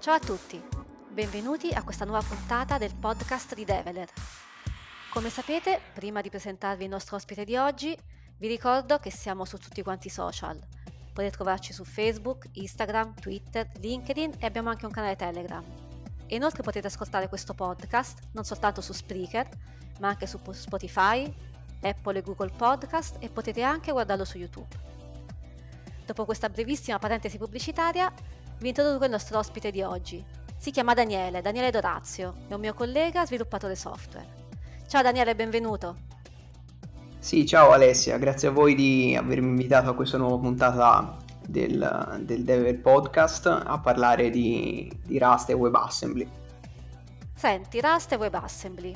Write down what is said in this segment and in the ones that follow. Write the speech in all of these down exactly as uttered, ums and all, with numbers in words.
Ciao a tutti, benvenuti a questa nuova puntata del podcast di Develer. Come sapete, prima di presentarvi il nostro ospite di oggi, vi ricordo che siamo su tutti quanti i social. Potete trovarci su Facebook, Instagram, Twitter, LinkedIn e abbiamo anche un canale Telegram. E inoltre potete ascoltare questo podcast non soltanto su Spreaker, ma anche su Spotify, Apple e Google Podcast e potete anche guardarlo su YouTube. Dopo questa brevissima parentesi pubblicitaria, vi introduco il nostro ospite di oggi. Si chiama Daniele, Daniele Dorazio, è un mio collega sviluppatore software. Ciao Daniele, benvenuto. Sì, ciao Alessia, grazie a voi di avermi invitato a questa nuova puntata del, del Dev Podcast a parlare di, di Rust e WebAssembly. Senti, Rust e WebAssembly.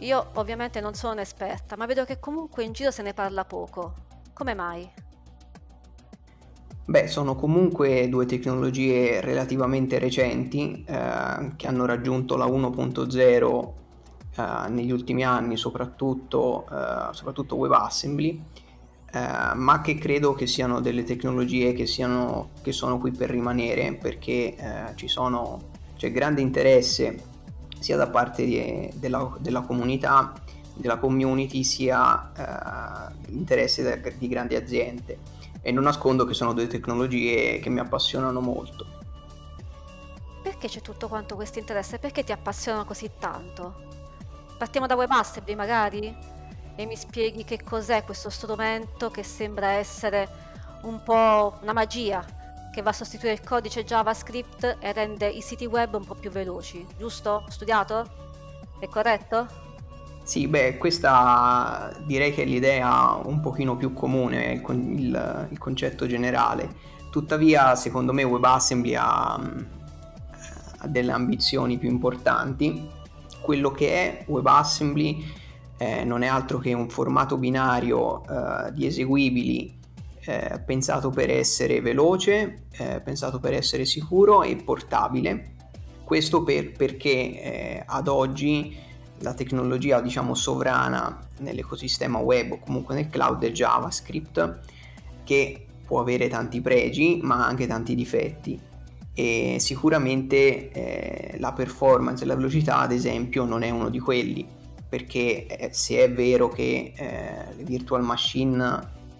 Io ovviamente non sono un'esperta, ma vedo che comunque in giro se ne parla poco. Come mai? Beh, sono comunque due tecnologie relativamente recenti eh, che hanno raggiunto la uno punto zero eh, negli ultimi anni, soprattutto, eh, soprattutto WebAssembly, eh, ma che credo che siano delle tecnologie che, siano, che sono qui per rimanere, perché eh, ci sono, c'è grande interesse sia da parte di, della, della comunità, della community, sia eh, interesse da, di grandi aziende. E non nascondo che sono due tecnologie che mi appassionano molto. Perché c'è tutto quanto questo interesse? Perché ti appassionano così tanto? Partiamo da WebAssembly magari e mi spieghi che cos'è questo strumento che sembra essere un po' una magia che va a sostituire il codice JavaScript e rende i siti web un po' più veloci, giusto? Studiato? È corretto? Sì, beh, questa direi che è l'idea un pochino più comune, il, il, il concetto generale. Tuttavia, secondo me WebAssembly ha, ha delle ambizioni più importanti. Quello che è WebAssembly eh, non è altro che un formato binario eh, di eseguibili eh, pensato per essere veloce, eh, pensato per essere sicuro e portabile. Questo per, perché eh, ad oggi la tecnologia, diciamo, sovrana nell'ecosistema web o comunque nel cloud è JavaScript, che può avere tanti pregi ma anche tanti difetti, e sicuramente eh, la performance e la velocità ad esempio non è uno di quelli, perché eh, se è vero che eh, le virtual machine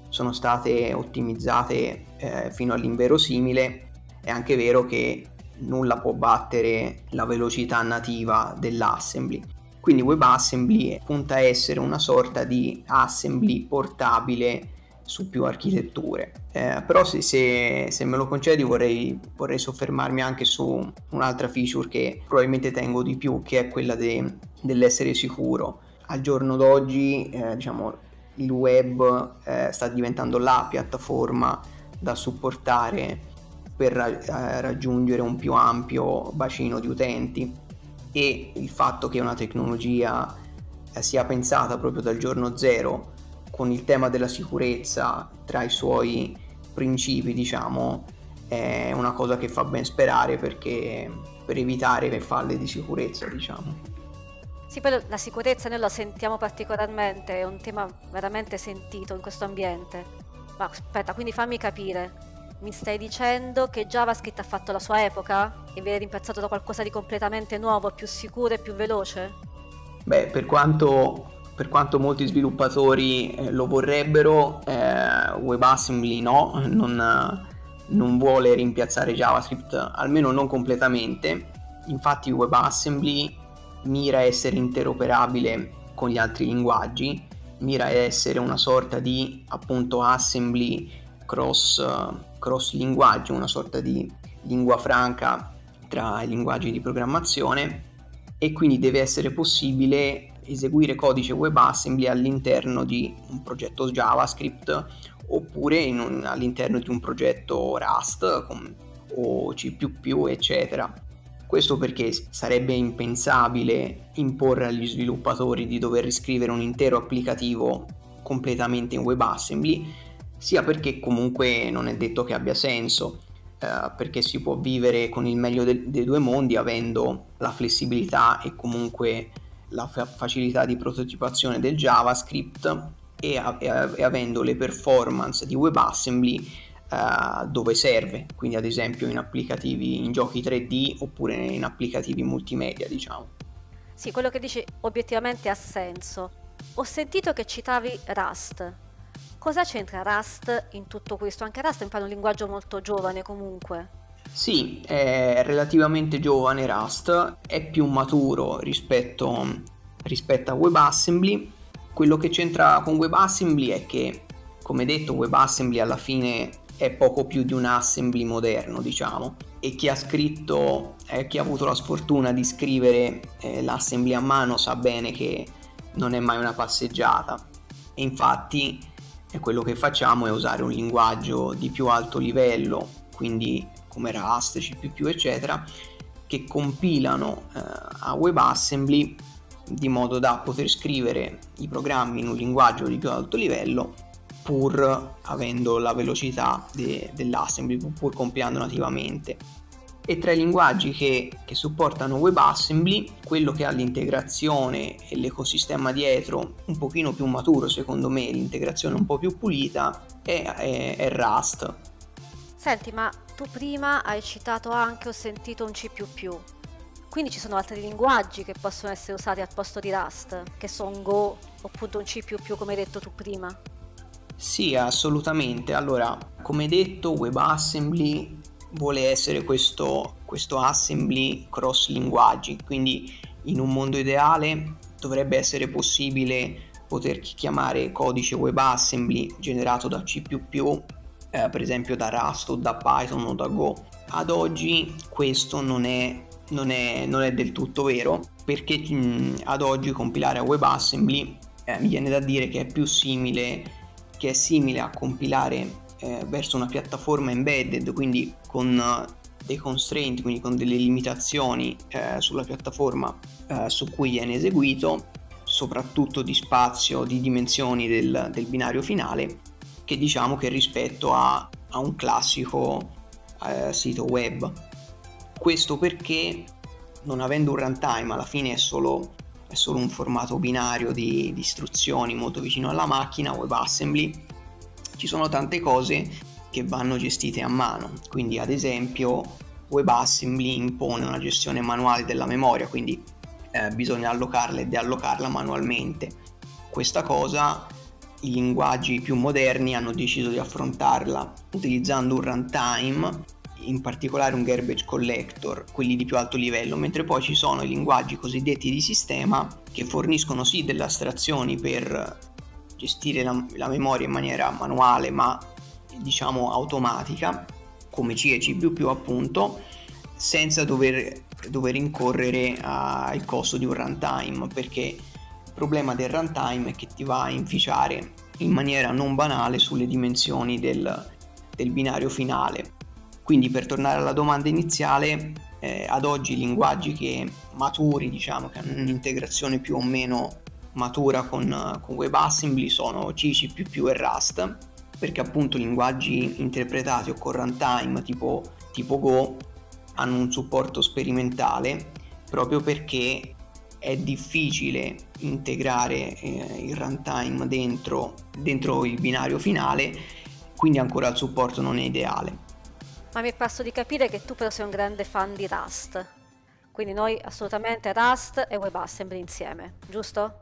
sono state ottimizzate eh, fino all'inverosimile, è anche vero che nulla può battere la velocità nativa dell'assembly. Quindi WebAssembly punta a essere una sorta di assembly portabile su più architetture. Eh, però se, se, se me lo concedi vorrei, vorrei soffermarmi anche su un'altra feature che probabilmente tengo di più, che è quella de, dell'essere sicuro. Al giorno d'oggi eh, diciamo, il web eh, sta diventando la piattaforma da supportare per ra- raggiungere un più ampio bacino di utenti. E il fatto che una tecnologia sia pensata proprio dal giorno zero con il tema della sicurezza tra i suoi principi, diciamo, è una cosa che fa ben sperare, perché per evitare le falle di sicurezza, diciamo. Sì, però la sicurezza noi la sentiamo particolarmente, è un tema veramente sentito in questo ambiente. Ma aspetta, quindi fammi capire. Mi stai dicendo che JavaScript ha fatto la sua epoca e viene rimpiazzato da qualcosa di completamente nuovo, più sicuro e più veloce? Beh, per quanto, per quanto molti sviluppatori lo vorrebbero, eh, WebAssembly no, non, non vuole rimpiazzare JavaScript, almeno non completamente. Infatti WebAssembly mira a essere interoperabile con gli altri linguaggi, mira a essere una sorta di, appunto, assembly cross cross linguaggio, una sorta di lingua franca tra i linguaggi di programmazione, e quindi deve essere possibile eseguire codice WebAssembly all'interno di un progetto JavaScript oppure in un, all'interno di un progetto Rust con, o C plus plus, eccetera. Questo perché sarebbe impensabile imporre agli sviluppatori di dover riscrivere un intero applicativo completamente in WebAssembly, sia perché comunque non è detto che abbia senso, eh, perché si può vivere con il meglio de- dei due mondi avendo la flessibilità e comunque la fa- facilità di prototipazione del JavaScript e, a- e avendo le performance di WebAssembly eh, uh, dove serve, quindi ad esempio in applicativi, in giochi tre D oppure in applicativi multimedia, diciamo. Sì, quello che dici obiettivamente ha senso. Ho sentito che citavi Rust. Cosa c'entra Rust in tutto questo? Anche Rust è un linguaggio molto giovane comunque. Sì, è relativamente giovane Rust, è più maturo rispetto, rispetto a WebAssembly. Quello che c'entra con WebAssembly è che, come detto, WebAssembly alla fine è poco più di un assembly moderno, diciamo, e chi ha scritto, eh, chi ha avuto la sfortuna di scrivere eh, l'assembly a mano sa bene che non è mai una passeggiata. E infatti e quello che facciamo è usare un linguaggio di più alto livello, quindi come Rust, C plus plus, eccetera, che compilano eh, a WebAssembly di modo da poter scrivere i programmi in un linguaggio di più alto livello pur avendo la velocità de- dell'assembly, pur compilando nativamente. E tra i linguaggi che, che supportano WebAssembly, quello che ha l'integrazione e l'ecosistema dietro un pochino più maturo, secondo me, l'integrazione un po' più pulita, è, è, è Rust. Senti, ma tu prima hai citato anche, ho sentito, un C plus plus, quindi ci sono altri linguaggi che possono essere usati al posto di Rust, che sono Go, oppure un C plus plus come hai detto tu prima? Sì, assolutamente. Allora, come detto, WebAssembly vuole essere questo, questo assembly cross linguaggi, quindi in un mondo ideale dovrebbe essere possibile poter chiamare codice WebAssembly generato da C plus plus, eh, per esempio da Rust o da Python o da Go. Ad oggi questo non è, non è, non è del tutto vero, perché mh, ad oggi compilare a WebAssembly eh, mi viene da dire che è più simile che è simile a compilare verso una piattaforma embedded, quindi con dei constraint, quindi con delle limitazioni eh, sulla piattaforma eh, su cui viene eseguito, soprattutto di spazio, di dimensioni del, del binario finale, che diciamo che rispetto a, a un classico eh, sito web. Questo perché, non avendo un runtime, alla fine è solo, è solo un formato binario di, di istruzioni molto vicino alla macchina, WebAssembly. Ci sono tante cose che vanno gestite a mano, quindi ad esempio WebAssembly impone una gestione manuale della memoria, quindi eh, bisogna allocarla e deallocarla manualmente. Questa cosa i linguaggi più moderni hanno deciso di affrontarla utilizzando un runtime, in particolare un garbage collector, quelli di più alto livello, mentre poi ci sono i linguaggi cosiddetti di sistema che forniscono sì delle astrazioni per gestire la, la memoria in maniera manuale ma diciamo automatica, come C e C plus plus appunto, senza dover, dover incorrere al costo di un runtime, perché il problema del runtime è che ti va a inficiare in maniera non banale sulle dimensioni del, del binario finale. Quindi, per tornare alla domanda iniziale, eh, ad oggi linguaggi che maturi, diciamo che hanno un'integrazione più o meno matura con, con WebAssembly, sono C, C plus plus e Rust, perché appunto linguaggi interpretati o con runtime tipo, tipo Go hanno un supporto sperimentale, proprio perché è difficile integrare eh, il runtime dentro, dentro il binario finale, quindi ancora il supporto non è ideale. Ma mi è parso di capire che tu però sei un grande fan di Rust, quindi noi assolutamente Rust e WebAssembly insieme, giusto?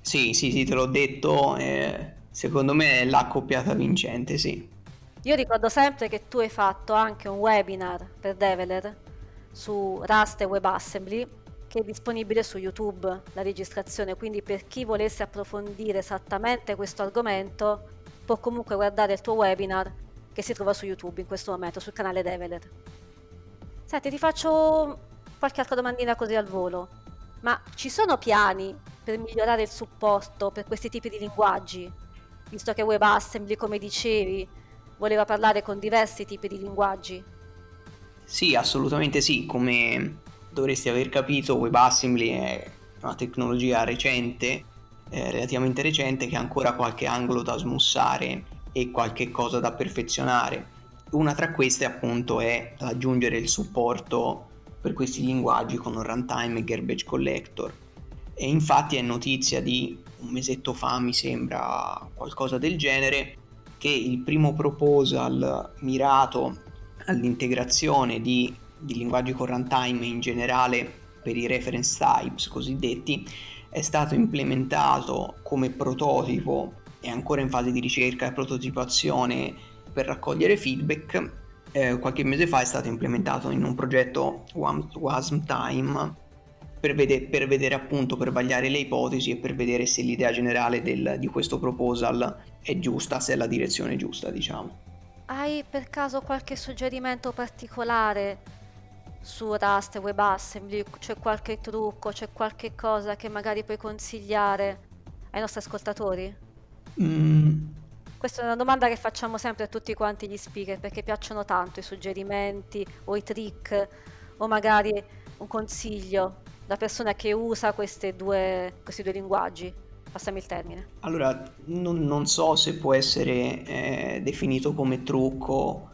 Sì, sì, sì, te l'ho detto, eh, secondo me è l'accoppiata vincente, sì. Io ricordo sempre che tu hai fatto anche un webinar per Develer su Rust e WebAssembly, che è disponibile su YouTube, la registrazione, quindi per chi volesse approfondire esattamente questo argomento può comunque guardare il tuo webinar che si trova su YouTube in questo momento, sul canale Develer. Senti, ti faccio qualche altra domandina così al volo, ma ci sono piani per migliorare il supporto per questi tipi di linguaggi, visto che WebAssembly, come dicevi, voleva parlare con diversi tipi di linguaggi? Sì, assolutamente sì. Come dovresti aver capito, WebAssembly è una tecnologia recente, eh, relativamente recente, che ha ancora qualche angolo da smussare e qualche cosa da perfezionare. Una tra queste appunto è aggiungere il supporto per questi linguaggi con un runtime e garbage collector. E infatti è notizia di un mesetto fa, mi sembra, qualcosa del genere, che il primo proposal mirato all'integrazione di, di linguaggi con runtime in generale per i reference types cosiddetti è stato implementato come prototipo, è ancora in fase di ricerca e prototipazione per raccogliere feedback. Eh, qualche mese fa è stato implementato in un progetto Wasmtime per vedere, per vedere appunto, per vagliare le ipotesi e per vedere se l'idea generale del, di questo proposal è giusta, se è la direzione giusta, diciamo. Hai per caso qualche suggerimento particolare su Rust e WebAssembly? C'è qualche trucco, c'è qualche cosa che magari puoi consigliare ai nostri ascoltatori? Mm. Questa è una domanda che facciamo sempre a tutti quanti gli speaker, perché piacciono tanto i suggerimenti o i trick o magari un consiglio da persona che usa queste due, questi due linguaggi, passami il termine. Allora, non, non so se può essere eh, definito come trucco.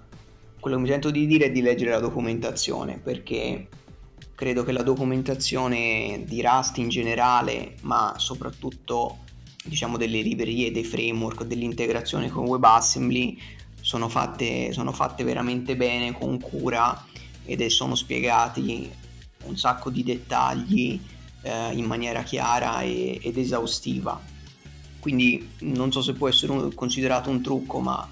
Quello che mi sento di dire è di leggere la documentazione, perché credo che la documentazione di Rust in generale, ma soprattutto diciamo delle librerie, dei framework, dell'integrazione con WebAssembly, sono fatte, sono fatte veramente bene, con cura, ed sono spiegati un sacco di dettagli eh, in maniera chiara e, ed esaustiva. Quindi non so se può essere un, considerato un trucco, ma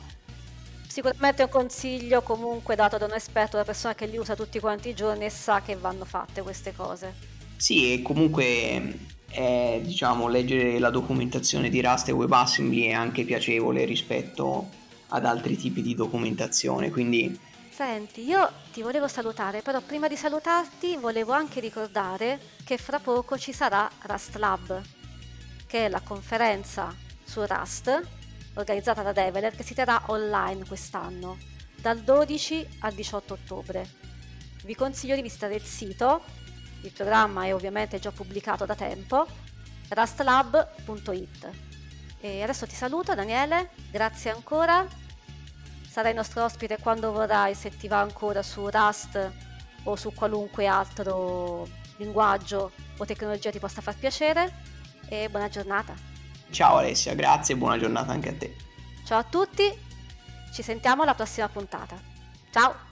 sicuramente è un consiglio comunque dato da un esperto, da persona che li usa tutti quanti i giorni e sa che vanno fatte queste cose. Sì, e comunque è, diciamo, leggere la documentazione di Rust e WebAssembly è anche piacevole rispetto ad altri tipi di documentazione, quindi... Senti, io ti volevo salutare, però prima di salutarti volevo anche ricordare che fra poco ci sarà Rust Lab, che è la conferenza su Rust organizzata da Develer, che si terrà online quest'anno dal dodici al diciotto ottobre. Vi consiglio di visitare il sito, il programma è ovviamente già pubblicato da tempo, rustlab punto it. E adesso ti saluto, Daniele, grazie ancora, sarai nostro ospite quando vorrai, se ti va ancora su Rust o su qualunque altro linguaggio o tecnologia ti possa far piacere, e buona giornata. Ciao Alessia, grazie e buona giornata anche a te. Ciao a tutti, ci sentiamo alla prossima puntata. Ciao!